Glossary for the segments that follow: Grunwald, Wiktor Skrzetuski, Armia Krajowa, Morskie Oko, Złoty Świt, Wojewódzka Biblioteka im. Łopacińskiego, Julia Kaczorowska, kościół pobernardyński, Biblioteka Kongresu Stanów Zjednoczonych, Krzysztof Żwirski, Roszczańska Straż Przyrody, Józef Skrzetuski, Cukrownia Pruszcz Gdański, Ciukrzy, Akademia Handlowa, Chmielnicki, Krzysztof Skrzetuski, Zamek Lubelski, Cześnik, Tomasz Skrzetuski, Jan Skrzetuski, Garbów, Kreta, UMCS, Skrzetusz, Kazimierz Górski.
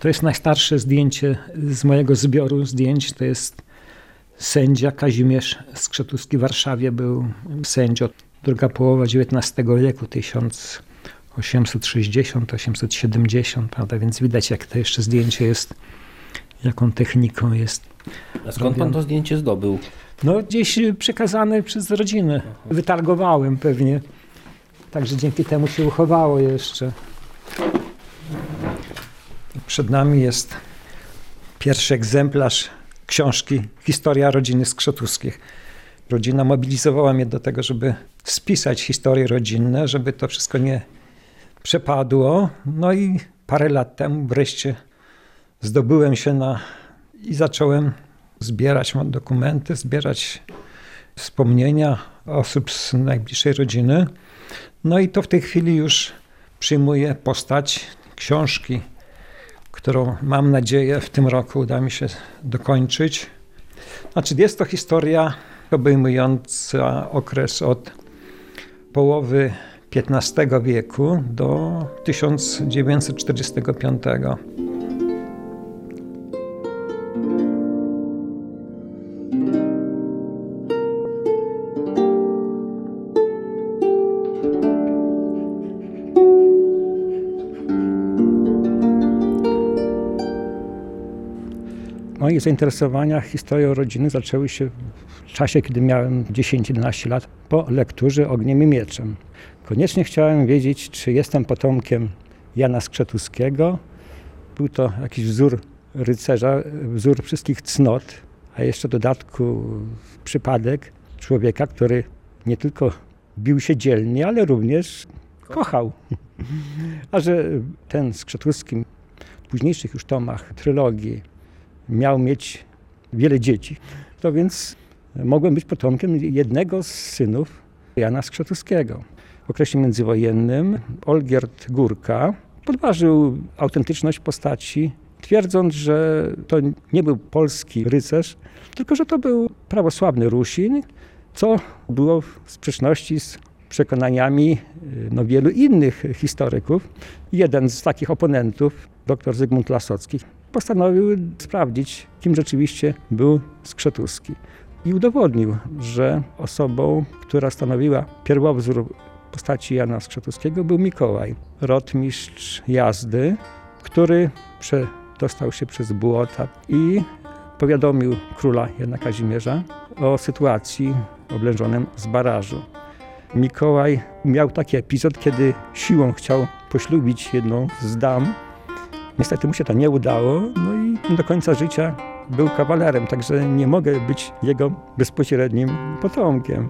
To jest najstarsze zdjęcie z mojego zbioru zdjęć. To jest sędzia Kazimierz Skrzetuski w Warszawie. Był sędzią. Druga połowa XIX wieku, 1860, 870, prawda? Więc widać, jak to jeszcze zdjęcie jest, jaką techniką jest. A skąd pan to zdjęcie zdobył? No gdzieś przekazane przez rodzinę. Wytargowałem pewnie. Także dzięki temu się uchowało jeszcze. Przed nami jest pierwszy egzemplarz książki Historia rodziny Skrzetuskich. Rodzina mobilizowała mnie do tego, żeby spisać historie rodzinne, żeby to wszystko nie przepadło. No i parę lat temu wreszcie zdobyłem się i zacząłem zbierać dokumenty, zbierać wspomnienia osób z najbliższej rodziny. No i to w tej chwili już przyjmuje postać książki, którą mam nadzieję w tym roku uda mi się dokończyć. Znaczy jest to historia obejmująca okres od połowy XV wieku do 1945. Moje zainteresowania historią rodziny zaczęły się w czasie, kiedy miałem 10-11 lat, po lekturze Ogniem i Mieczem. Koniecznie chciałem wiedzieć, czy jestem potomkiem Jana Skrzetuskiego. Był to jakiś wzór rycerza, wzór wszystkich cnot, a jeszcze w dodatku przypadek człowieka, który nie tylko bił się dzielnie, ale również kochał. A że ten Skrzetuski w późniejszych już tomach trylogii miał mieć wiele dzieci, to więc mogłem być potomkiem jednego z synów Jana Skrzetuskiego. W okresie międzywojennym Olgierd Górka podważył autentyczność postaci, twierdząc, że to nie był polski rycerz, tylko że to był prawosławny Rusin, co było w sprzeczności z przekonaniami wielu innych historyków. Jeden z takich oponentów, dr Zygmunt Lasocki, postanowił sprawdzić, kim rzeczywiście był Skrzetuski. I udowodnił, że osobą, która stanowiła pierwowzór postaci Jana Skrzetuskiego, był Mikołaj, rotmistrz jazdy, który przedostał się przez błota i powiadomił króla Jana Kazimierza o sytuacji oblężonym z barażu. Mikołaj miał taki epizod, kiedy siłą chciał poślubić jedną z dam. Niestety mu się to nie udało, no i do końca życia był kawalerem, także nie mogę być jego bezpośrednim potomkiem.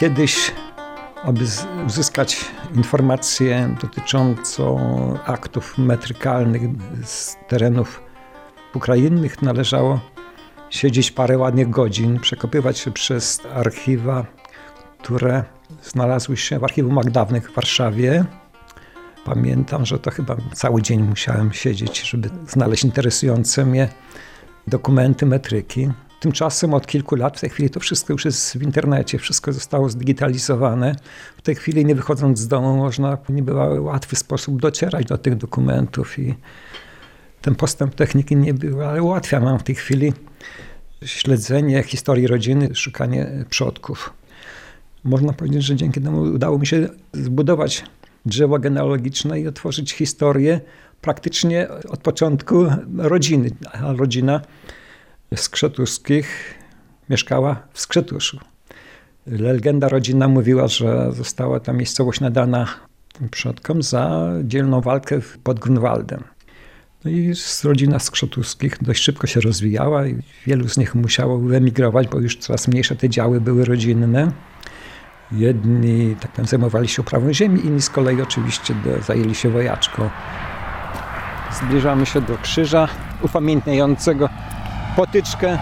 Kiedyś, aby uzyskać informację dotyczącą aktów metrykalnych z terenów ukraińskich, należało siedzieć parę ładnych godzin, przekopywać się przez archiwa, które znalazły się w Archiwum Magdawnych w Warszawie. Pamiętam, że to chyba cały dzień musiałem siedzieć, żeby znaleźć interesujące mnie dokumenty metryki. Tymczasem od kilku lat, w tej chwili to wszystko już jest w internecie, wszystko zostało zdigitalizowane. W tej chwili, nie wychodząc z domu, można w niebywały łatwy sposób docierać do tych dokumentów i ten postęp techniki nie był, ale ułatwia nam w tej chwili śledzenie historii rodziny, szukanie przodków. Można powiedzieć, że dzięki temu udało mi się zbudować drzewo genealogiczne i otworzyć historię praktycznie od początku rodziny, a rodzina Skrzetuskich mieszkała w Skrzetuszu. Legenda rodzinna mówiła, że została ta miejscowość nadana przodkom za dzielną walkę pod Grunwaldem. No i rodzina Skrzetuskich dość szybko się rozwijała i wielu z nich musiało wyemigrować, bo już coraz mniejsze te działy były rodzinne. Jedni tak powiem, zajmowali się uprawą ziemi, inni z kolei oczywiście zajęli się wojaczką. Zbliżamy się do krzyża upamiętniającego Potyczkę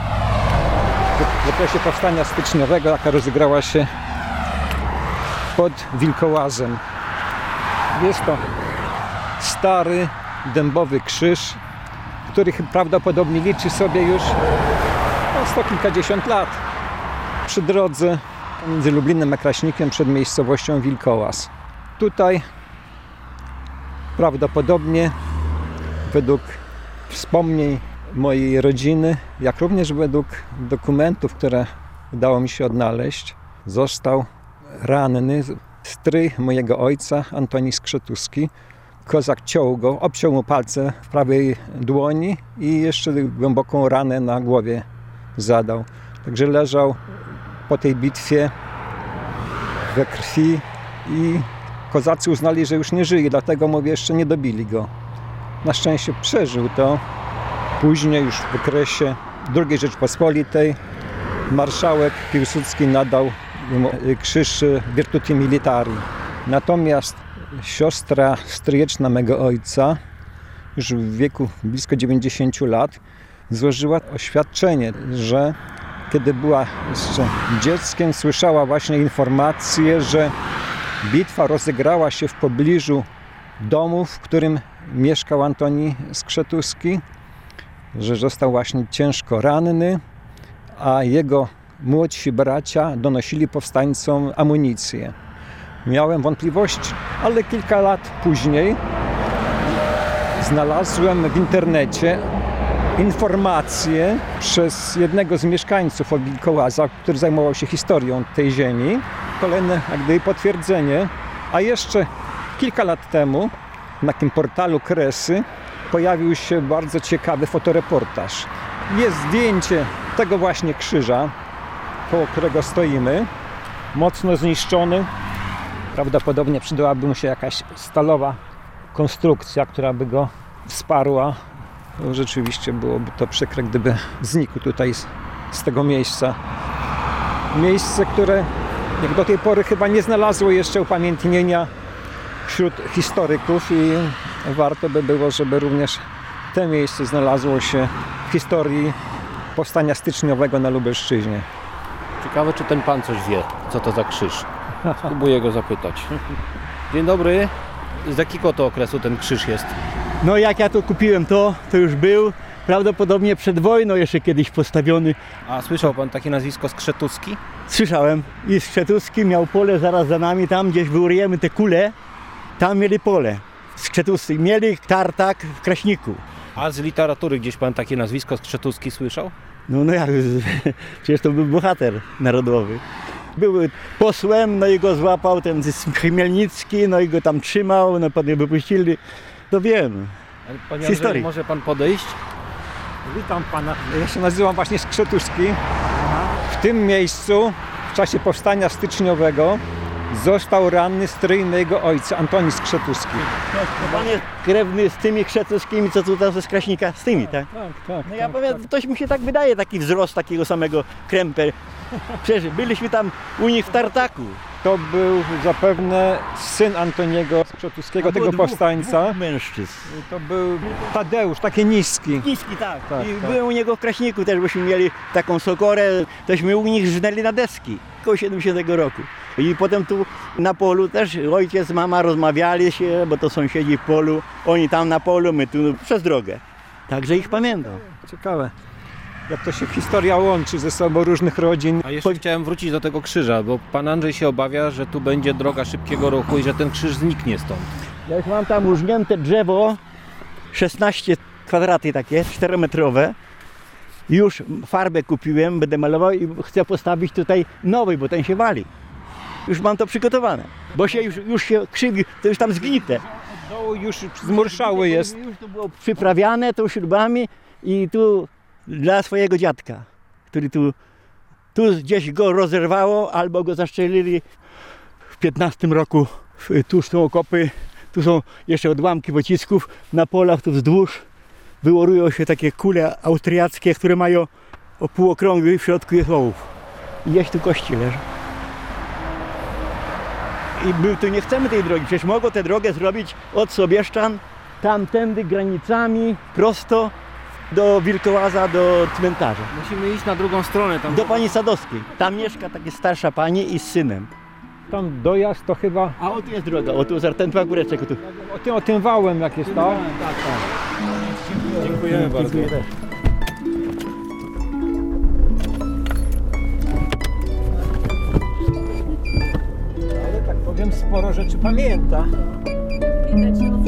w okresie powstania styczniowego, jaka rozegrała się pod Wilkołazem. Jest to stary dębowy krzyż, który prawdopodobnie liczy sobie już sto kilkadziesiąt lat. Przy drodze między Lublinem a Kraśnikiem przed miejscowością Wilkołaz. Tutaj prawdopodobnie według wspomnień mojej rodziny, jak również według dokumentów, które udało mi się odnaleźć, został ranny stryj mojego ojca, Antoni Skrzetuski. Kozak ciął go, obciął mu palce w prawej dłoni i jeszcze głęboką ranę na głowie zadał. Także leżał po tej bitwie we krwi i kozacy uznali, że już nie żyje, dlatego mówię, jeszcze nie dobili go. Na szczęście przeżył to. Później już w okresie II Rzeczypospolitej marszałek Piłsudski nadał krzyż Virtuti Militari. Natomiast siostra stryjeczna mego ojca, już w wieku blisko 90 lat, złożyła oświadczenie, że kiedy była jeszcze dzieckiem, słyszała właśnie informację, że bitwa rozegrała się w pobliżu domu, w którym mieszkał Antoni Skrzetuski, że został właśnie ciężko ranny, a jego młodsi bracia donosili powstańcom amunicję. Miałem wątpliwości, ale kilka lat później znalazłem w internecie informację przez jednego z mieszkańców Wilkołaza, który zajmował się historią tej ziemi. Kolejne potwierdzenie. A jeszcze kilka lat temu na tym portalu Kresy pojawił się bardzo ciekawy fotoreportaż. Jest zdjęcie tego właśnie krzyża, koło którego stoimy, mocno zniszczony. Prawdopodobnie przydałaby mu się jakaś stalowa konstrukcja, która by go wsparła. Rzeczywiście byłoby to przykre, gdyby znikł tutaj z tego miejsca. Miejsce, które jak do tej pory chyba nie znalazło jeszcze upamiętnienia wśród historyków i warto by było, żeby również to miejsce znalazło się w historii powstania styczniowego na Lubelszczyźnie. Ciekawe, czy ten pan coś wie, co to za krzyż. Spróbuję go zapytać. Dzień dobry. Z jakiego to okresu ten krzyż jest? No jak ja to kupiłem, to już był prawdopodobnie przed wojną jeszcze kiedyś postawiony. A słyszał pan takie nazwisko Skrzetuski? Słyszałem. I Skrzetuski miał pole zaraz za nami, tam gdzieś wyurujemy te kule, tam mieli pole. Skrzetuski mieli tartak w Kraśniku. A z literatury gdzieś pan takie nazwisko Skrzetuski słyszał? No jak, przecież to był bohater narodowy. Był posłem, no i go złapał ten Chmielnicki, no i go tam trzymał, no potem wypuścili. To wiem. Panie Andrzeju, może pan podejść? Witam pana. Ja się nazywam właśnie Skrzetuski. W tym miejscu w czasie powstania styczniowego został ranny stryj mojego ojca, Antoni Skrzetuski. No, pan jest krewny z tymi Krzetuskimi, co tutaj ze Kraśnika, z tymi, tak? Tak. No ja powiem, ktoś mi się tak wydaje, taki wzrost takiego samego kręper. Przecież byliśmy tam u nich w tartaku. To był zapewne syn Antoniego Skrzetuskiego, tego powstańca. Dwóch mężczyzn. To był Tadeusz, taki niski. Niski, tak. I byłem u niego w Kraśniku też, bośmy mieli taką sokorę, tośmy u nich żnęli na deski koło 70 roku. I potem tu na polu też ojciec, mama rozmawiali się, bo to sąsiedzi w polu. Oni tam na polu, my tu przez drogę. Także ich pamiętam. Ciekawe. Jak to się historia łączy ze sobą różnych rodzin. A jeszcze chciałem wrócić do tego krzyża, bo pan Andrzej się obawia, że tu będzie droga szybkiego ruchu i że ten krzyż zniknie stąd. Ja już mam tam różnięte drzewo, 16 kwadraty takie, 4-metrowe. Już farbę kupiłem, będę malował i chcę postawić tutaj nowy, bo ten się wali. Już mam to przygotowane, bo się już się krzywi, to już tam zgnite. Od dołu już zmurszały jest. Już to było przyprawiane tu śrubami i tu dla swojego dziadka, który tu gdzieś go rozerwało albo go zastrzelili w 15 roku. Tu są okopy, tu są jeszcze odłamki pocisków, na polach tu wzdłuż wyłorują się takie kule austriackie, które mają o półokrągły i w środku jest ołów. I gdzieś tu kości leżą. I tu nie chcemy tej drogi, przecież mogło tę drogę zrobić od Sobieszczan tamtędy granicami prosto do Wilkołaza, do cmentarza. Musimy iść na drugą stronę. Tam do pani Sadowskiej. Tam mieszka taka starsza pani i z synem. tam dojazd to chyba... A o tu jest droga, o tu za ten dwa góreczek. Tu. O tym wałem jak jest to. Tak, tak. Dziękujemy bardzo. Ale tak powiem, sporo rzeczy pamięta. Widać ją.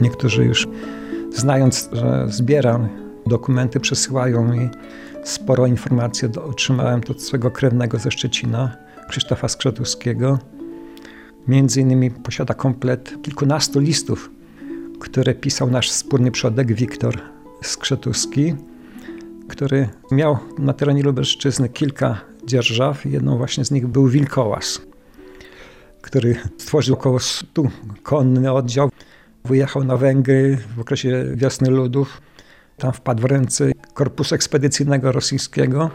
Niektórzy już znając, że zbieram dokumenty, przesyłają mi sporo informacji. Otrzymałem to od swego krewnego ze Szczecina, Krzysztofa Skrzetuskiego. Między innymi posiada komplet kilkunastu listów, które pisał nasz wspólny przodek Wiktor Skrzetuski, który miał na terenie Lubelszczyzny kilka dzierżaw. Jedną właśnie z nich był Wilkołaz, który stworzył około 100-konny oddział. Wyjechał na Węgry w okresie Wiosny Ludów. Tam wpadł w ręce korpusu ekspedycyjnego rosyjskiego.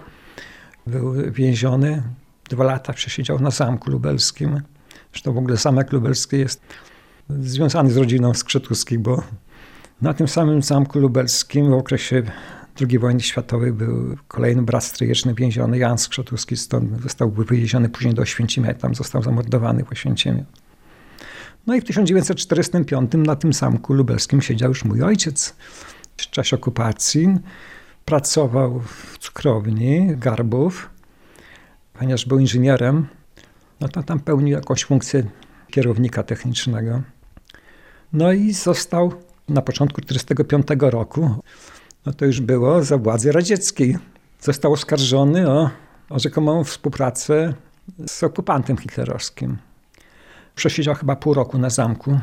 Był więziony. 2 lata przesiedział na Zamku Lubelskim. Zresztą w ogóle Zamek Lubelski jest związany z rodziną Skrzetuskich, bo na tym samym Zamku Lubelskim w okresie II wojny światowej był kolejny brat stryjeczny więziony, Jan Skrzetuski. Stąd został wywieziony później do Oświęcimia i tam został zamordowany w Oświęcimiu. No i w 1945 na tym Zamku Lubelskim siedział już mój ojciec. W czasie okupacji pracował w cukrowni Garbów, ponieważ był inżynierem. No to tam pełnił jakąś funkcję kierownika technicznego. No i został na początku 1945 roku, no to już było za władzy radzieckiej. Został oskarżony o rzekomą współpracę z okupantem hitlerowskim. Przesiedział chyba pół roku na zamku.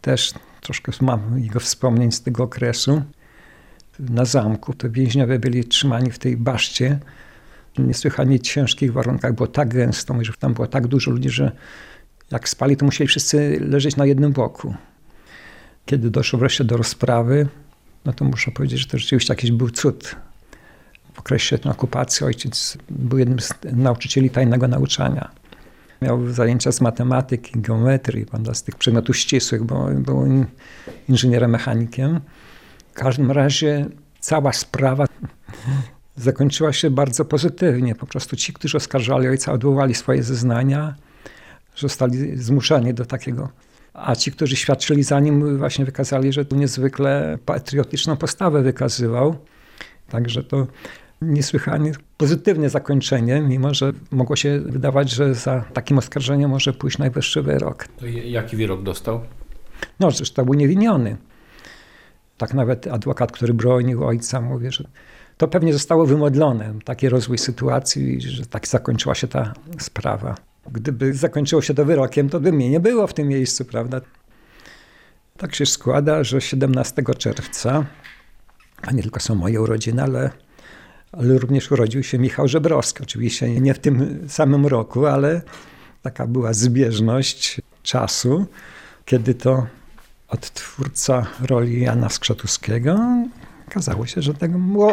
Też troszkę mam jego wspomnień z tego okresu. Na zamku to więźniowie byli trzymani w tej baszcie w niesłychanie ciężkich warunkach. Było tak gęsto, że tam było tak dużo ludzi, że jak spali, to musieli wszyscy leżeć na jednym boku. Kiedy doszło wreszcie do rozprawy, no to muszę powiedzieć, że to rzeczywiście jakiś był cud. W okresie okupacji ojciec był jednym z nauczycieli tajnego nauczania. Miał zajęcia z matematyki, geometrii, z tych przedmiotów ścisłych, bo był inżynierem mechanikiem. W każdym razie cała sprawa zakończyła się bardzo pozytywnie. Po prostu ci, którzy oskarżali ojca, odwołali swoje zeznania, zostali zmuszeni do takiego. A ci, którzy świadczyli za nim, właśnie wykazali, że to niezwykle patriotyczną postawę wykazywał. Także to niesłychanie pozytywne zakończenie, mimo że mogło się wydawać, że za takim oskarżeniem może pójść najwyższy wyrok. To jaki wyrok dostał? No, zresztą był niewiniony. Tak nawet adwokat, który bronił ojca, mówi, że to pewnie zostało wymodlone. Taki rozwój sytuacji, że tak zakończyła się ta sprawa. Gdyby zakończyło się to wyrokiem, to by mnie nie było w tym miejscu, prawda? Tak się składa, że 17 czerwca, a nie tylko są moje urodziny, ale również urodził się Michał Żebrowski. Oczywiście nie w tym samym roku, ale taka była zbieżność czasu, kiedy to odtwórca roli Jana Skrzetuskiego okazało się, że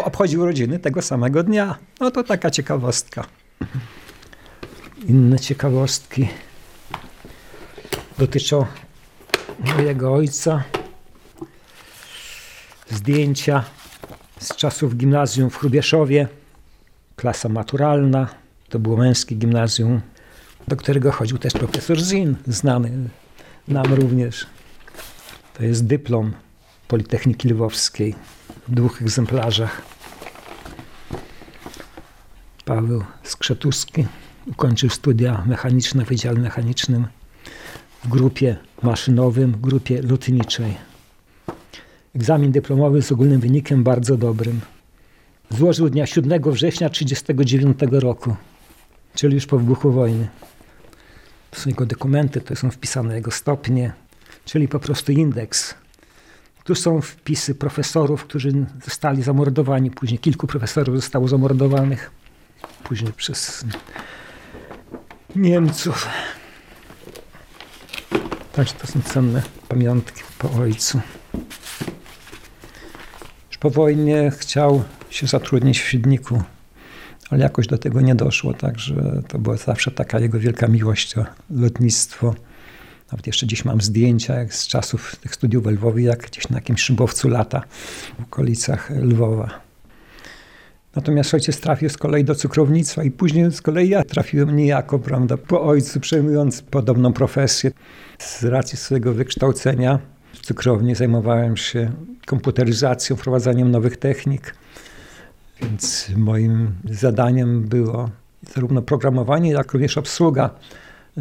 obchodził urodziny tego samego dnia. No to taka ciekawostka. Inne ciekawostki dotyczą mojego ojca. Zdjęcia z czasów gimnazjum w Hrubieszowie, klasa maturalna. To było męskie gimnazjum, do którego chodził też profesor Zin, znany nam również. To jest dyplom Politechniki Lwowskiej w 2 egzemplarzach. Paweł Skrzetuski ukończył studia mechaniczne w Wydziale Mechanicznym w grupie maszynowym, grupie lotniczej. Egzamin dyplomowy z ogólnym wynikiem bardzo dobrym. Złożył dnia 7 września 1939 roku, czyli już po wybuchu wojny. To są jego dokumenty, to są wpisane jego stopnie, czyli po prostu indeks. Tu są wpisy profesorów, którzy zostali zamordowani. Później kilku profesorów zostało zamordowanych. Później przez Niemców. Także to są cenne pamiątki po ojcu. Po wojnie chciał się zatrudnić w Świdniku, ale jakoś do tego nie doszło, także to była zawsze taka jego wielka miłość, lotnictwo. Nawet jeszcze dziś mam zdjęcia jak z czasów tych studiów we Lwowie, jak gdzieś na jakimś szybowcu lata w okolicach Lwowa. Natomiast ojciec trafił z kolei do cukrownictwa i później z kolei ja trafiłem niejako, prawda, po ojcu, przejmując podobną profesję. Z racji swojego wykształcenia w cukrowni zajmowałem się komputeryzacją, wprowadzaniem nowych technik. Więc moim zadaniem było zarówno programowanie, jak również obsługa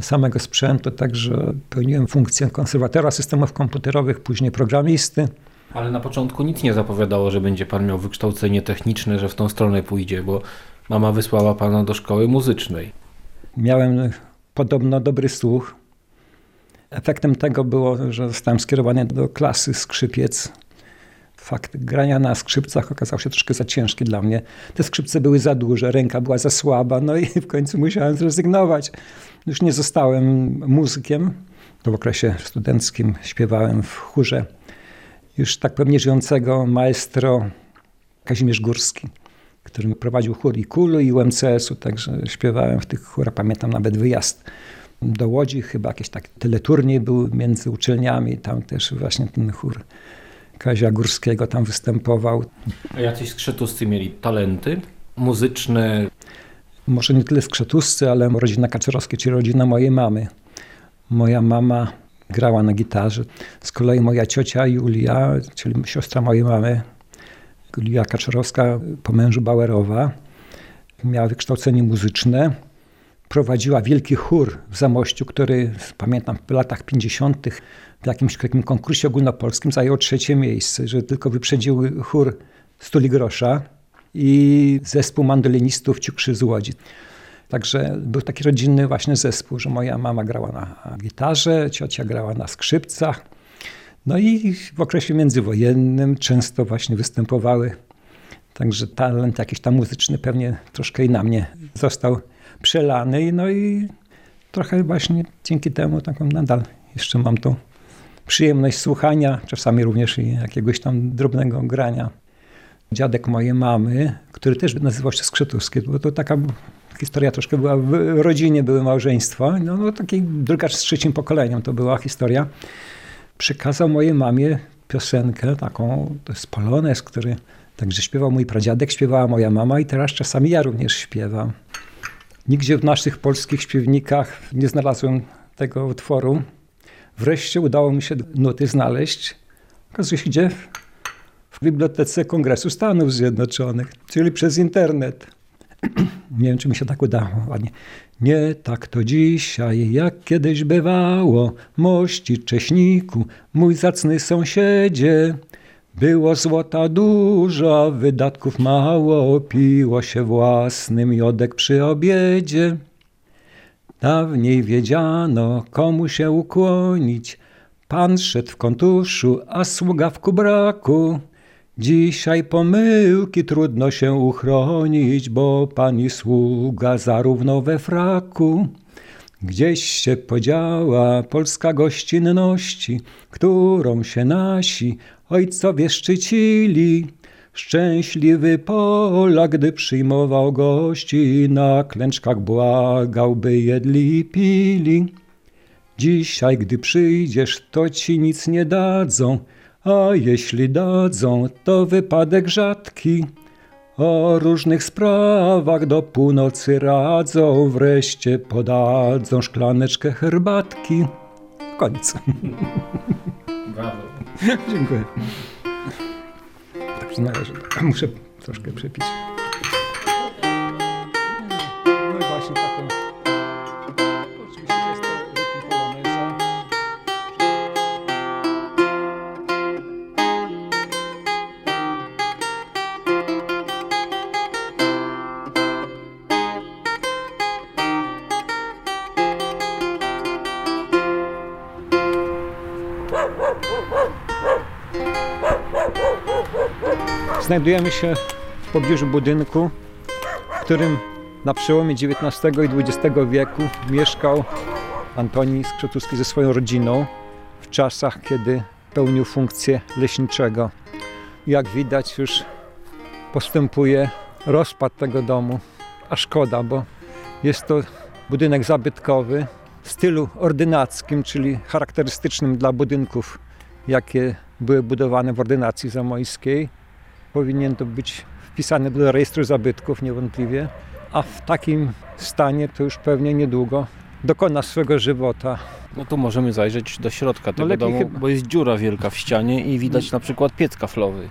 samego sprzętu. Także pełniłem funkcję konserwatora systemów komputerowych, później programisty. Ale na początku nic nie zapowiadało, że będzie pan miał wykształcenie techniczne, że w tą stronę pójdzie, bo mama wysłała pana do szkoły muzycznej. Miałem podobno dobry słuch. Efektem tego było, że zostałem skierowany do klasy skrzypiec. Fakt grania na skrzypcach okazał się troszkę za ciężki dla mnie. Te skrzypce były za duże, ręka była za słaba, no i w końcu musiałem zrezygnować. Już nie zostałem muzykiem. W okresie studenckim śpiewałem w chórze już tak pewnie żyjącego maestro Kazimierz Górski, który prowadził chór i KUL-u i UMCS-u, także śpiewałem w tych chórach. Pamiętam nawet wyjazd do Łodzi, chyba jakiś taki teleturniej był między uczelniami, tam też właśnie ten chór Kazia Górskiego tam występował. A jacyś skrzetuscy mieli talenty muzyczne? Może nie tyle skrzetuscy, ale rodzina Kaczorowskiej, czyli rodzina mojej mamy. Moja mama grała na gitarze. Z kolei moja ciocia Julia, czyli siostra mojej mamy, Julia Kaczorowska, po mężu Bauerowa, miała wykształcenie muzyczne. Prowadziła wielki chór w Zamościu, który, pamiętam, w latach 50. w jakimś takim konkursie ogólnopolskim zajął 3. miejsce, że tylko wyprzedził chór Stuligrosza i zespół mandolinistów Ciukrzy z Łodzi. Także był taki rodzinny właśnie zespół, że moja mama grała na gitarze, ciocia grała na skrzypcach. No i w okresie międzywojennym często właśnie występowały. Także talent jakiś tam muzyczny pewnie troszkę i na mnie został przelany. No i trochę właśnie dzięki temu taką nadal jeszcze mam tą przyjemność słuchania, czasami również i jakiegoś tam drobnego grania. Dziadek mojej mamy, który też nazywał się Skrzetuski, bo to taka historia troszkę była, w rodzinie były małżeństwa, no taki druga z trzecim pokoleniem to była historia. Przekazał mojej mamie piosenkę taką, to jest polonez, który także śpiewał mój pradziadek, śpiewała moja mama i teraz czasami ja również śpiewam. Nigdzie w naszych polskich śpiewnikach nie znalazłem tego utworu. Wreszcie udało mi się nuty znaleźć. Okazuje się, gdzie? W Bibliotece Kongresu Stanów Zjednoczonych, czyli przez internet. Nie wiem, czy mi się tak udało ładnie. Nie tak to dzisiaj, jak kiedyś bywało, mości Cześniku, mój zacny sąsiedzie. Było złota dużo, wydatków mało, piło się własny miodek przy obiedzie. Dawniej wiedziano, komu się ukłonić. Pan szedł w kontuszu, a sługa w kubraku. Dzisiaj pomyłki trudno się uchronić, bo pan i sługa zarówno we fraku. Gdzieś się podziała polska gościnności, którą się nasi ojcowie szczycili. Szczęśliwy Polak, gdy przyjmował gości, na klęczkach błagał, by jedli i pili. Dzisiaj, gdy przyjdziesz, to ci nic nie dadzą, a jeśli dadzą, to wypadek rzadki. O różnych sprawach do północy radzą, wreszcie podadzą szklaneczkę herbatki. Koniec. Brawo. Dziękuję. Także należy. Muszę troszkę przepić. No i właśnie taką. Oczywiście to jest to rytm poloneza. Znajdujemy się w pobliżu budynku, w którym na przełomie XIX i XX wieku mieszkał Antoni Skrzetuski ze swoją rodziną w czasach, kiedy pełnił funkcję leśniczego. Jak widać, już postępuje rozpad tego domu, a szkoda, bo jest to budynek zabytkowy, w stylu ordynackim, czyli charakterystycznym dla budynków, jakie były budowane w ordynacji zamojskiej. Powinien to być wpisany do rejestru zabytków niewątpliwie, a w takim stanie to już pewnie niedługo dokona swego żywota. No tu możemy zajrzeć do środka tego domu, chyba, bo jest dziura wielka w ścianie i widać na przykład piec kaflowy.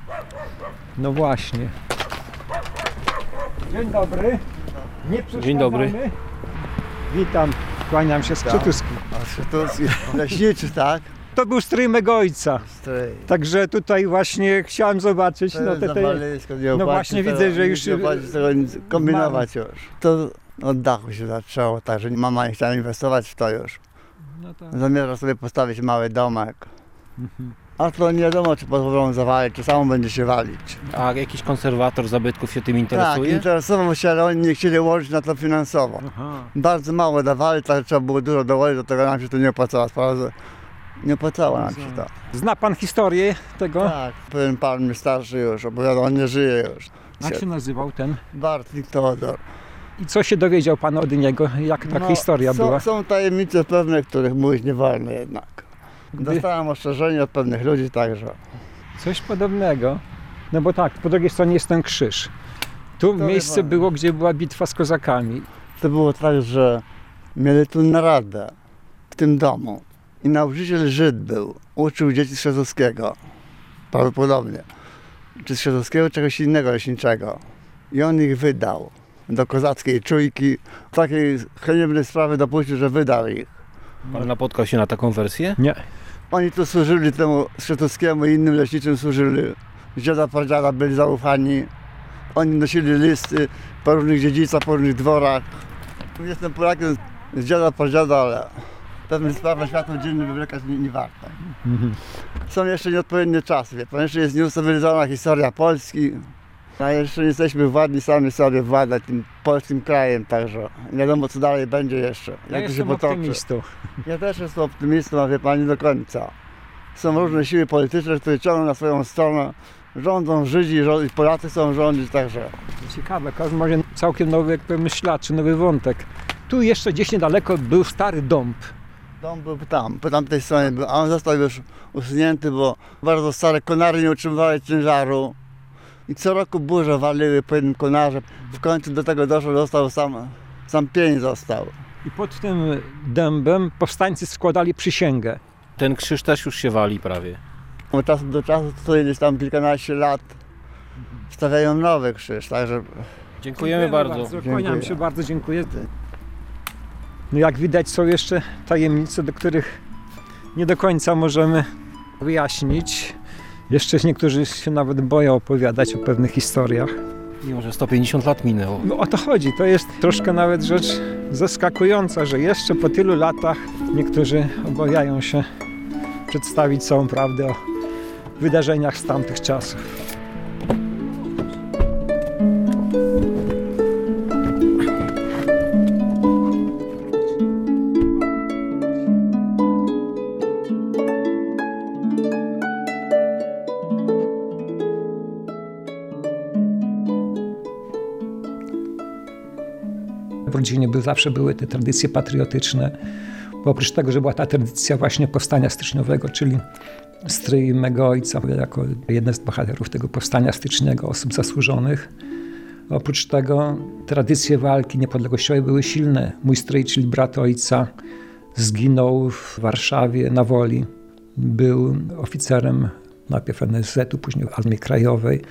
No właśnie. Dzień dobry. Dzień dobry. Witam, kłaniam się Skrzetuski. A Skrzetuski, leśniczy, tak? To był stryj mego ojca. Stryj. Także tutaj właśnie chciałem zobaczyć. No właśnie widzę, że już... Nie opłaci tego kombinować już. To od dachu się zaczęło, także mama nie chciała inwestować w to już. No tak. Zamierza sobie postawić mały domek. A to nie wiadomo, czy pozwolą zawalić, czy samo będzie się walić. A jakiś konserwator zabytków się tym interesuje? Tak, interesował się, ale oni nie chcieli łożyć na to finansowo. Aha. Bardzo mało dawali, także trzeba było dużo dołożyć, do tego nam się to nie opłacało. Nie opłacało nam się to. Zna pan historię tego? Tak, pewien pan starszy już, opowiadał, on nie żyje już. Jak się nazywał ten? Bartlik Teodor. I co się dowiedział pan od niego, jak taka historia była? Są tajemnice pewne, których mówić nie wolno jednak. Dostałem ostrzeżenie od pewnych ludzi także. Coś podobnego. No bo tak, po drugiej stronie jest ten krzyż. Tu to miejsce było, gdzie była bitwa z kozakami. To było tak, że mieli tu naradę w tym domu. I nauczyciel Żyd był. Uczył dzieci Skrzetowskiego. Prawdopodobnie. Czy Skrzetowskiego, czegoś innego leśniczego. I on ich wydał. Do kozackiej czujki. Takiej haniebnej sprawy dopuścił, że wydał ich. Pan napotkał się na taką wersję? Nie. Oni tu służyli temu Skrzetowskiemu i innym leśniczym służyli. Dziada, pradziada byli zaufani. Oni nosili listy po różnych dziedzicach, po różnych dworach. Jestem Polakiem z dziada, pradziada, ale pewne sprawy na światło dzienne wywlekać nie warto. Są jeszcze nieodpowiednie czasy, wie pan. Jeszcze jest nieustabilizowana historia Polski. A jeszcze nie jesteśmy władni sami sobie władać tym polskim krajem, także nie wiadomo, co dalej będzie jeszcze. Ja jestem optymistą. Ja też jestem optymistą, a wie pan, nie do końca. Są różne siły polityczne, które ciągną na swoją stronę. Rządzą Żydzi, Polacy chcą rządzić, także... Ciekawe, w każdym razie całkiem nowy, jak powiem, myślaczy, nowy wątek. Tu jeszcze gdzieś niedaleko był stary dąb. Dom był tam, po tamtej stronie był, a on został już usunięty, bo bardzo stare konary nie utrzymywały ciężaru. I co roku burze waliły po jednym konarze. W końcu do tego doszło, został sam pień został. I pod tym dębem powstańcy składali przysięgę. Ten krzyż też już się wali prawie. Od czasu do czasu, to gdzieś tam kilkanaście lat, stawiają nowy krzyż, także... Dziękujemy bardzo. Kłaniam się bardzo, dziękuję. No jak widać, są jeszcze tajemnice, do których nie do końca możemy wyjaśnić. Jeszcze niektórzy się nawet boją opowiadać o pewnych historiach. Mimo że 150 lat minęło. No o to chodzi, to jest troszkę nawet rzecz zaskakująca, że jeszcze po tylu latach niektórzy obawiają się przedstawić całą prawdę o wydarzeniach z tamtych czasów. Zawsze były te tradycje patriotyczne, bo oprócz tego, że była ta tradycja właśnie powstania styczniowego, czyli stryj mego ojca jako jeden z bohaterów tego powstania styczniowego, osób zasłużonych. Oprócz tego tradycje walki niepodległościowej były silne. Mój stryj, czyli brat ojca, zginął w Warszawie na Woli. Był oficerem najpierw NSZ-u, później Armii Krajowej.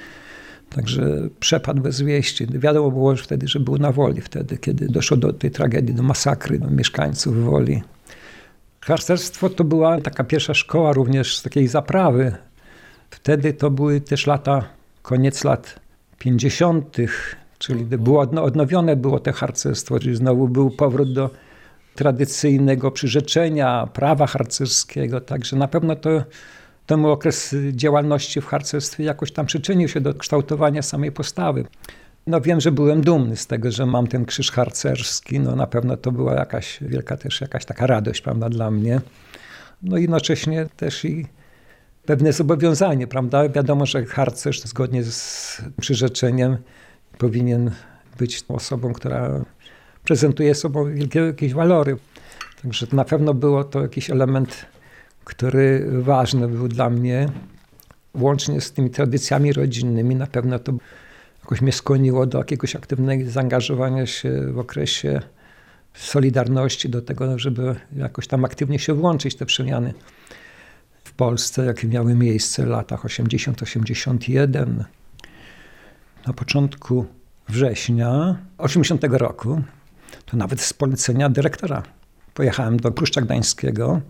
Także przepadł bez wieści. Wiadomo było już wtedy, że był na Woli wtedy, kiedy doszło do tej tragedii, do masakry mieszkańców Woli. Harcerstwo to była taka pierwsza szkoła również z takiej zaprawy. Wtedy to były też koniec lat 50., czyli było odnowione było to harcerstwo, czyli znowu był powrót do tradycyjnego przyrzeczenia, prawa harcerskiego. Także na pewno Temu okres działalności w harcerstwie jakoś tam przyczynił się do kształtowania samej postawy. No wiem, że byłem dumny z tego, że mam ten krzyż harcerski. No na pewno to była jakaś wielka też jakaś taka radość, prawda, dla mnie. No i jednocześnie też i pewne zobowiązanie, prawda. Wiadomo, że harcerz zgodnie z przyrzeczeniem powinien być osobą, która prezentuje sobą wielkie jakieś walory. Także na pewno było to jakiś element, który ważny był dla mnie, łącznie z tymi tradycjami rodzinnymi. Na pewno to jakoś mnie skłoniło do jakiegoś aktywnego zaangażowania się w okresie Solidarności, do tego, żeby jakoś tam aktywnie się włączyć te przemiany w Polsce, jakie miały miejsce w latach 80-81. Na początku września 80 roku, to nawet z polecenia dyrektora, pojechałem do Pruszcza Gdańskiego,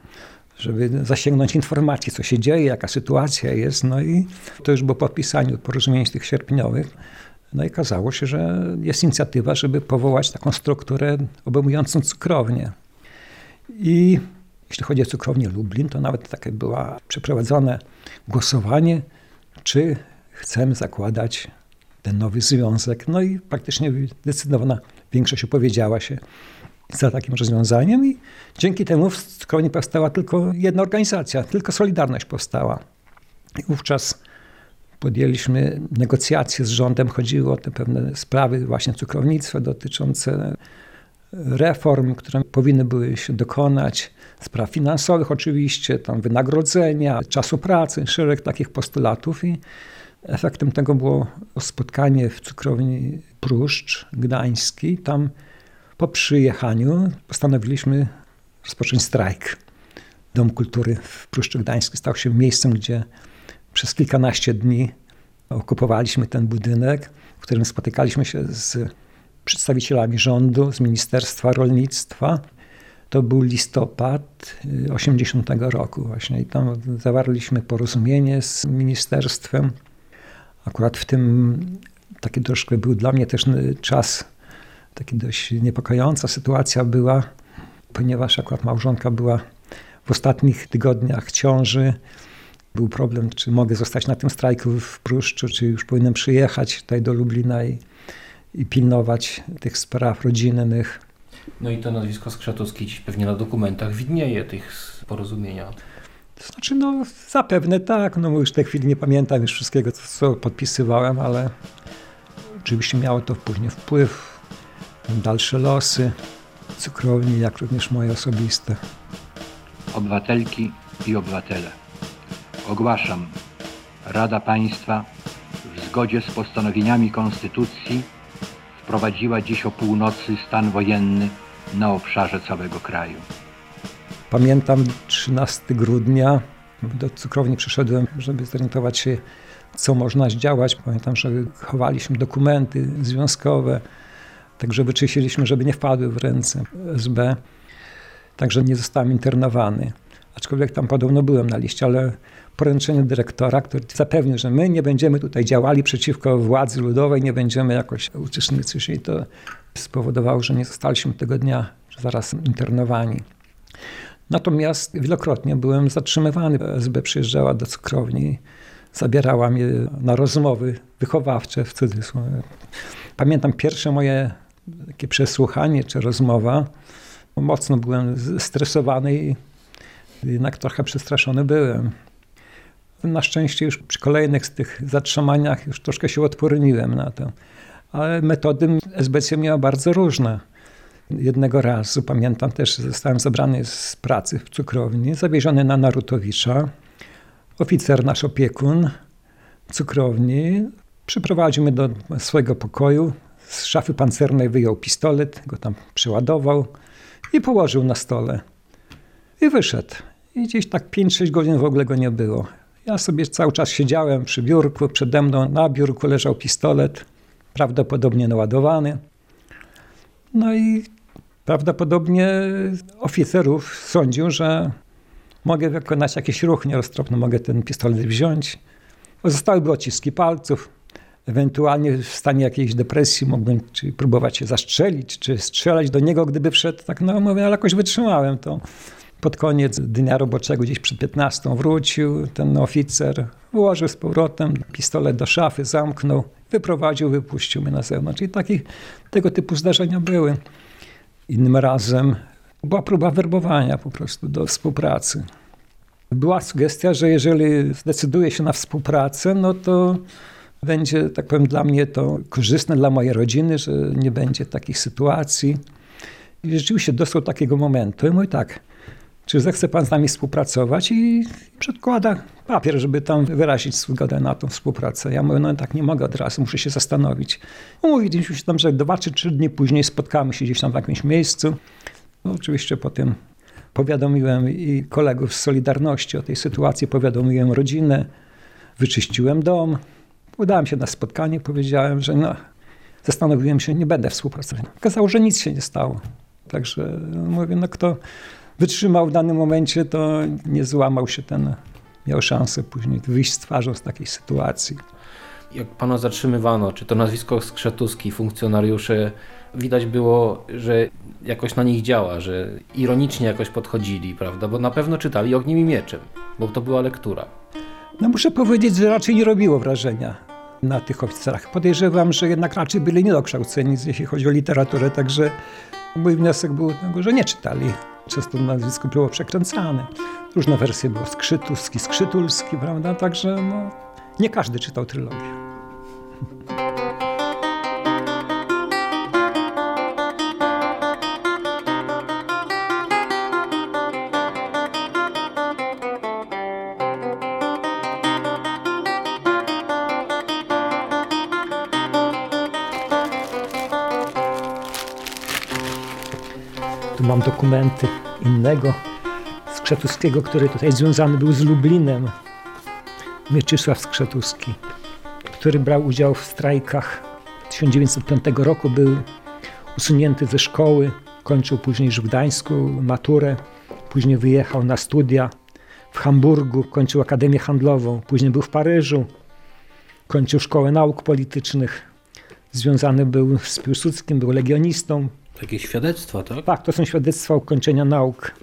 żeby zasięgnąć informacji, co się dzieje, jaka sytuacja jest. No i to już było po podpisaniu porozumień tych sierpniowych. No i okazało się, że jest inicjatywa, żeby powołać taką strukturę obejmującą cukrownię. I jeśli chodzi o cukrownię Lublin, to nawet takie było przeprowadzone głosowanie, czy chcemy zakładać ten nowy związek. No i praktycznie zdecydowana większość opowiedziała się za takim rozwiązaniem i dzięki temu w cukrowni powstała tylko jedna organizacja, tylko Solidarność powstała. I wówczas podjęliśmy negocjacje z rządem, chodziło o te pewne sprawy właśnie cukrownictwa dotyczące reform, które powinny były się dokonać, spraw finansowych oczywiście, tam wynagrodzenia, czasu pracy, szereg takich postulatów i efektem tego było spotkanie w cukrowni Pruszcz Gdański. Tam po przyjechaniu postanowiliśmy rozpocząć strajk. Dom Kultury w Pruszczu Gdańskim stał się miejscem, gdzie przez kilkanaście dni okupowaliśmy ten budynek, w którym spotykaliśmy się z przedstawicielami rządu, z Ministerstwa Rolnictwa. To był listopad 80 roku właśnie i tam zawarliśmy porozumienie z ministerstwem. Akurat w tym taki troszkę był dla mnie też czas, taki dość niepokojąca sytuacja była, ponieważ akurat małżonka była w ostatnich tygodniach ciąży. Był problem, czy mogę zostać na tym strajku w Pruszczu, czy już powinienem przyjechać tutaj do Lublina i pilnować tych spraw rodzinnych. No i to nazwisko Skrzetuski pewnie na dokumentach widnieje tych porozumienia. To znaczy, no zapewne tak, no już w tej chwili nie pamiętam już wszystkiego, co podpisywałem, ale oczywiście miało to później wpływ na dalsze losy cukrowni, jak również moje osobiste. Obywatelki i obywatele, ogłaszam, Rada Państwa w zgodzie z postanowieniami Konstytucji wprowadziła dziś o północy stan wojenny na obszarze całego kraju. Pamiętam 13 grudnia, do cukrowni przyszedłem, żeby zorientować się, co można zdziałać. Pamiętam, że chowaliśmy dokumenty związkowe, także wyczyściliśmy, żeby nie wpadły w ręce SB. Także nie zostałem internowany. Aczkolwiek tam podobno byłem na liście, ale poręczenie dyrektora, który zapewnił, że my nie będziemy tutaj działali przeciwko władzy ludowej, nie będziemy jakoś uczestniczyć i to spowodowało, że nie zostaliśmy tego dnia zaraz internowani. Natomiast wielokrotnie byłem zatrzymywany. SB przyjeżdżała do cukrowni, zabierała mnie na rozmowy wychowawcze, w cudzysłowie. Pamiętam pierwsze moje takie przesłuchanie czy rozmowa. Mocno byłem stresowany i jednak trochę przestraszony byłem. Na szczęście już przy kolejnych z tych zatrzymaniach już troszkę się odporniłem na to. Ale metody SBC miała bardzo różne. Jednego razu, pamiętam też, zostałem zabrany z pracy w cukrowni, zawieziony na Narutowicza. Oficer, nasz opiekun cukrowni, przyprowadził mnie do swojego pokoju. Z szafy pancernej wyjął pistolet, go tam przeładował i położył na stole. I wyszedł. I gdzieś tak 5-6 godzin w ogóle go nie było. Ja sobie cały czas siedziałem przy biurku, przede mną na biurku leżał pistolet, prawdopodobnie naładowany. No i prawdopodobnie oficerów sądził, że mogę wykonać jakiś ruch nieroztropny, mogę ten pistolet wziąć. Zostałyby odciski palców, ewentualnie w stanie jakiejś depresji mógłbym czy próbować się zastrzelić, czy strzelać do niego, gdyby wszedł. Tak, no mówię, ale jakoś wytrzymałem to. Pod koniec dnia roboczego, gdzieś przed 15 wrócił ten oficer, włożył z powrotem pistolet do szafy, zamknął, wyprowadził, wypuścił mnie na zewnątrz. I tego typu zdarzenia były. Innym razem była próba werbowania po prostu do współpracy. Była sugestia, że jeżeli zdecyduję się na współpracę, no to będzie, tak powiem, dla mnie to korzystne, dla mojej rodziny, że nie będzie takich sytuacji. I rzeczywiście dostał takiego momentu i mówi tak, czy zechce pan z nami współpracować? I przedkłada papier, żeby tam wyrazić zgodę na tą współpracę. Ja mówię, no tak nie mogę od razu, muszę się zastanowić. Umówiliśmy się tam, że 2 czy 3 dni później spotkamy się gdzieś tam w jakimś miejscu. No, oczywiście potem powiadomiłem i kolegów z Solidarności o tej sytuacji, powiadomiłem rodzinę, wyczyściłem dom. Udałem się na spotkanie, powiedziałem, że no, zastanowiłem się, nie będę współpracować. Okazało, że nic się nie stało. Także mówię, no kto wytrzymał w danym momencie, to nie złamał się ten, miał szansę później wyjść z twarzą z takiej sytuacji. Jak pana zatrzymywano, czy to nazwisko Skrzetuski, funkcjonariusze, widać było, że jakoś na nich działa, że ironicznie jakoś podchodzili, prawda? Bo na pewno czytali Ogniem i Mieczem, bo to była lektura. No muszę powiedzieć, że raczej nie robiło wrażenia na tych oficerach. Podejrzewam, że jednak raczej byli niedokształceni, jeśli chodzi o literaturę, także mój wniosek był, że nie czytali. Często nazwisko było przekręcane. Różne wersje było Skrzetuski, Skrzytulski, prawda? Także no, nie każdy czytał trylogię. Mam dokumenty innego Skrzetuskiego, który tutaj związany był z Lublinem. Mieczysław Skrzetuski, który brał udział w strajkach 1905 roku, był usunięty ze szkoły, kończył później w Gdańsku maturę, później wyjechał na studia w Hamburgu, kończył Akademię Handlową, później był w Paryżu, kończył Szkołę Nauk Politycznych, związany był z Piłsudskim, był legionistą. Takie świadectwa, tak? Tak, to są świadectwa ukończenia nauk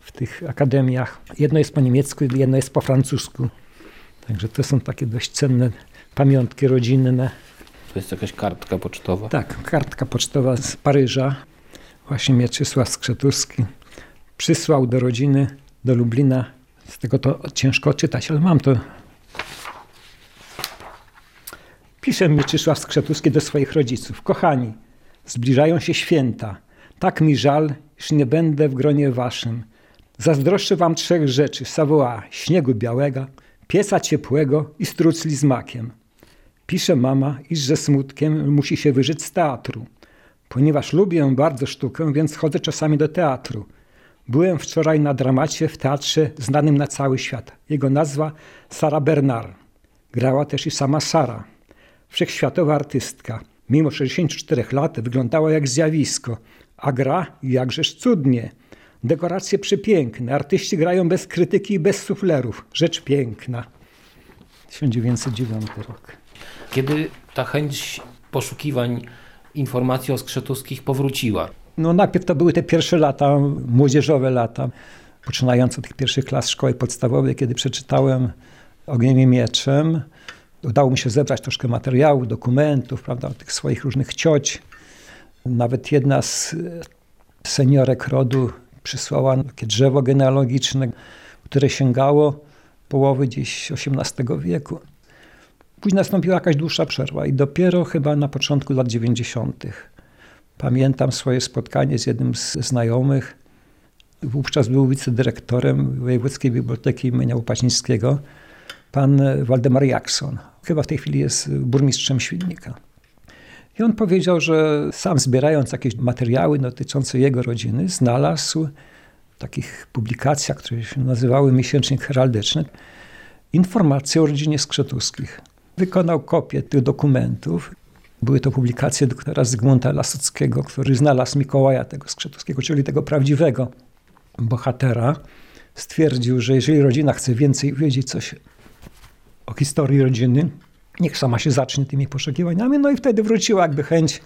w tych akademiach. Jedno jest po niemiecku, jedno jest po francusku. Także to są takie dość cenne pamiątki rodzinne. To jest jakaś kartka pocztowa? Tak, kartka pocztowa z Paryża. Właśnie Mieczysław Skrzetuski przysłał do rodziny, do Lublina. Z tego to ciężko czytać, ale mam to. Pisze Mieczysław Skrzetuski do swoich rodziców. Kochani, zbliżają się święta. Tak mi żal, iż nie będę w gronie waszym. Zazdroszczę wam 3 rzeczy. Savoie, śniegu białego, pieca ciepłego i strucli z makiem. Pisze mama, iż ze smutkiem musi się wyżyć z teatru. Ponieważ lubię bardzo sztukę, więc chodzę czasami do teatru. Byłem wczoraj na dramacie w teatrze znanym na cały świat. Jego nazwa Sara Bernard. Grała też i sama Sara. Wszechświatowa artystka. Mimo 64 lat wyglądała jak zjawisko, a gra jakżeż cudnie. Dekoracje przepiękne, artyści grają bez krytyki i bez suflerów. Rzecz piękna. 1909 rok. Kiedy ta chęć poszukiwań informacji o Skrzetuskich powróciła? No najpierw to były te pierwsze lata, młodzieżowe lata, poczynając od tych pierwszych klas szkoły podstawowej, kiedy przeczytałem Ogniem i Mieczem. Udało mi się zebrać troszkę materiału, dokumentów, prawda, tych swoich różnych cioć. Nawet jedna z seniorek rodu przysłała takie drzewo genealogiczne, które sięgało połowy gdzieś XVIII wieku. Później nastąpiła jakaś dłuższa przerwa i dopiero chyba na początku lat 90. pamiętam swoje spotkanie z jednym z znajomych. Wówczas był wicedyrektorem Wojewódzkiej Biblioteki im. Łopacińskiego. Pan Waldemar Jackson, chyba w tej chwili jest burmistrzem Świdnika. I on powiedział, że sam zbierając jakieś materiały dotyczące jego rodziny, znalazł w takich publikacjach, które się nazywały Miesięcznik Heraldyczny, informacje o rodzinie Skrzetuskich. Wykonał kopię tych dokumentów. Były to publikacje doktora Zygmunta Lasockiego, który znalazł Mikołaja tego Skrzetuskiego, czyli tego prawdziwego bohatera. Stwierdził, że jeżeli rodzina chce więcej wiedzieć, co się o historii rodziny, niech sama się zacznie tymi poszukiwaniami. No i wtedy wróciła jakby chęć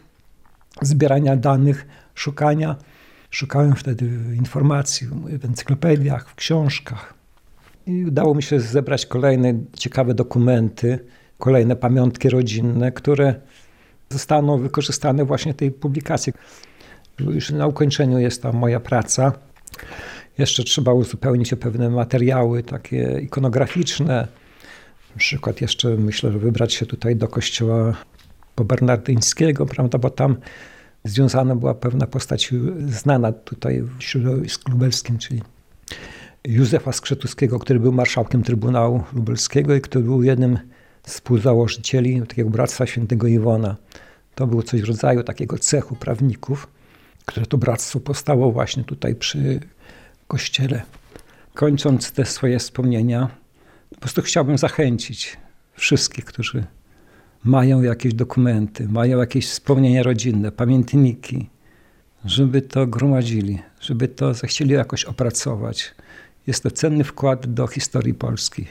zbierania danych, szukania. Szukałem wtedy informacji w encyklopediach, w książkach. I udało mi się zebrać kolejne ciekawe dokumenty, kolejne pamiątki rodzinne, które zostaną wykorzystane właśnie w tej publikacji. Już na ukończeniu jest ta moja praca. Jeszcze trzeba uzupełnić o pewne materiały takie ikonograficzne. Na przykład jeszcze myślę, że wybrać się tutaj do kościoła pobernardyńskiego, prawda, bo tam związana była pewna postać znana tutaj w środowisku lubelskim, czyli Józefa Skrzetuskiego, który był marszałkiem Trybunału Lubelskiego i który był jednym z współzałożycieli takiego Bractwa Świętego Iwona. To było coś w rodzaju takiego cechu prawników, które to bractwo powstało właśnie tutaj przy kościele. Kończąc te swoje wspomnienia, po prostu chciałbym zachęcić wszystkich, którzy mają jakieś dokumenty, mają jakieś wspomnienia rodzinne, pamiętniki, żeby to gromadzili, żeby to zechcieli jakoś opracować. Jest to cenny wkład do historii Polski.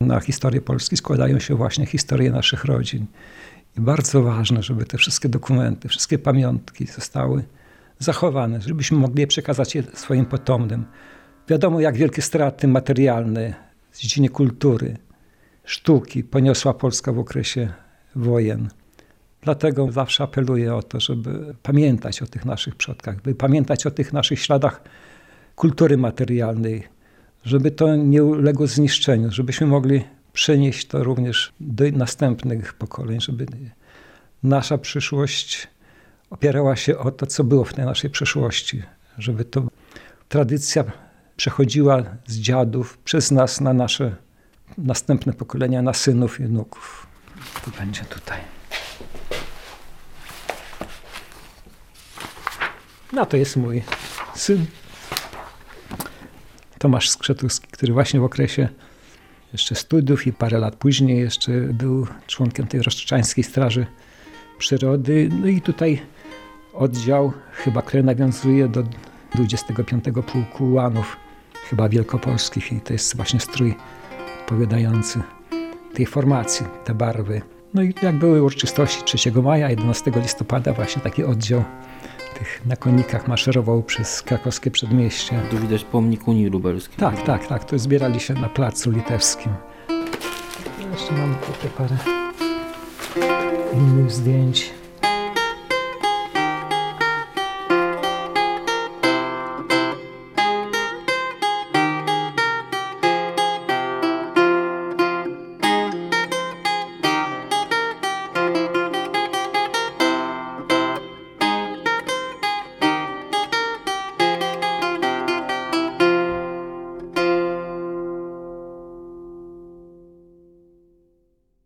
Na historię Polski składają się właśnie historie naszych rodzin. I bardzo ważne, żeby te wszystkie dokumenty, wszystkie pamiątki zostały zachowane, żebyśmy mogli je przekazać swoim potomnym. Wiadomo, jak wielkie straty materialne w dziedzinie kultury, sztuki poniosła Polska w okresie wojen. Dlatego zawsze apeluję o to, żeby pamiętać o tych naszych przodkach, by pamiętać o tych naszych śladach kultury materialnej, żeby to nie uległo zniszczeniu, żebyśmy mogli przenieść to również do następnych pokoleń, żeby nasza przyszłość opierała się o to, co było w tej naszej przeszłości, żeby to tradycja przechodziła z dziadów przez nas na nasze następne pokolenia, na synów i wnuków. To będzie tutaj. No to jest mój syn Tomasz Skrzetuski, który właśnie w okresie jeszcze studiów i parę lat później jeszcze był członkiem tej Roszczańskiej Straży Przyrody. No i tutaj oddział, chyba który nawiązuje do 25 Pułku Łanów, chyba wielkopolskich, i to jest właśnie strój odpowiadający tej formacji, te barwy. No i jak były uroczystości 3 maja, 11 listopada właśnie taki oddział tych na konikach maszerował przez krakowskie przedmieście. Tu widać pomnik Unii Lubelskiej. Tak. Tu zbierali się na Placu Litewskim. Jeszcze mamy tutaj parę innych zdjęć.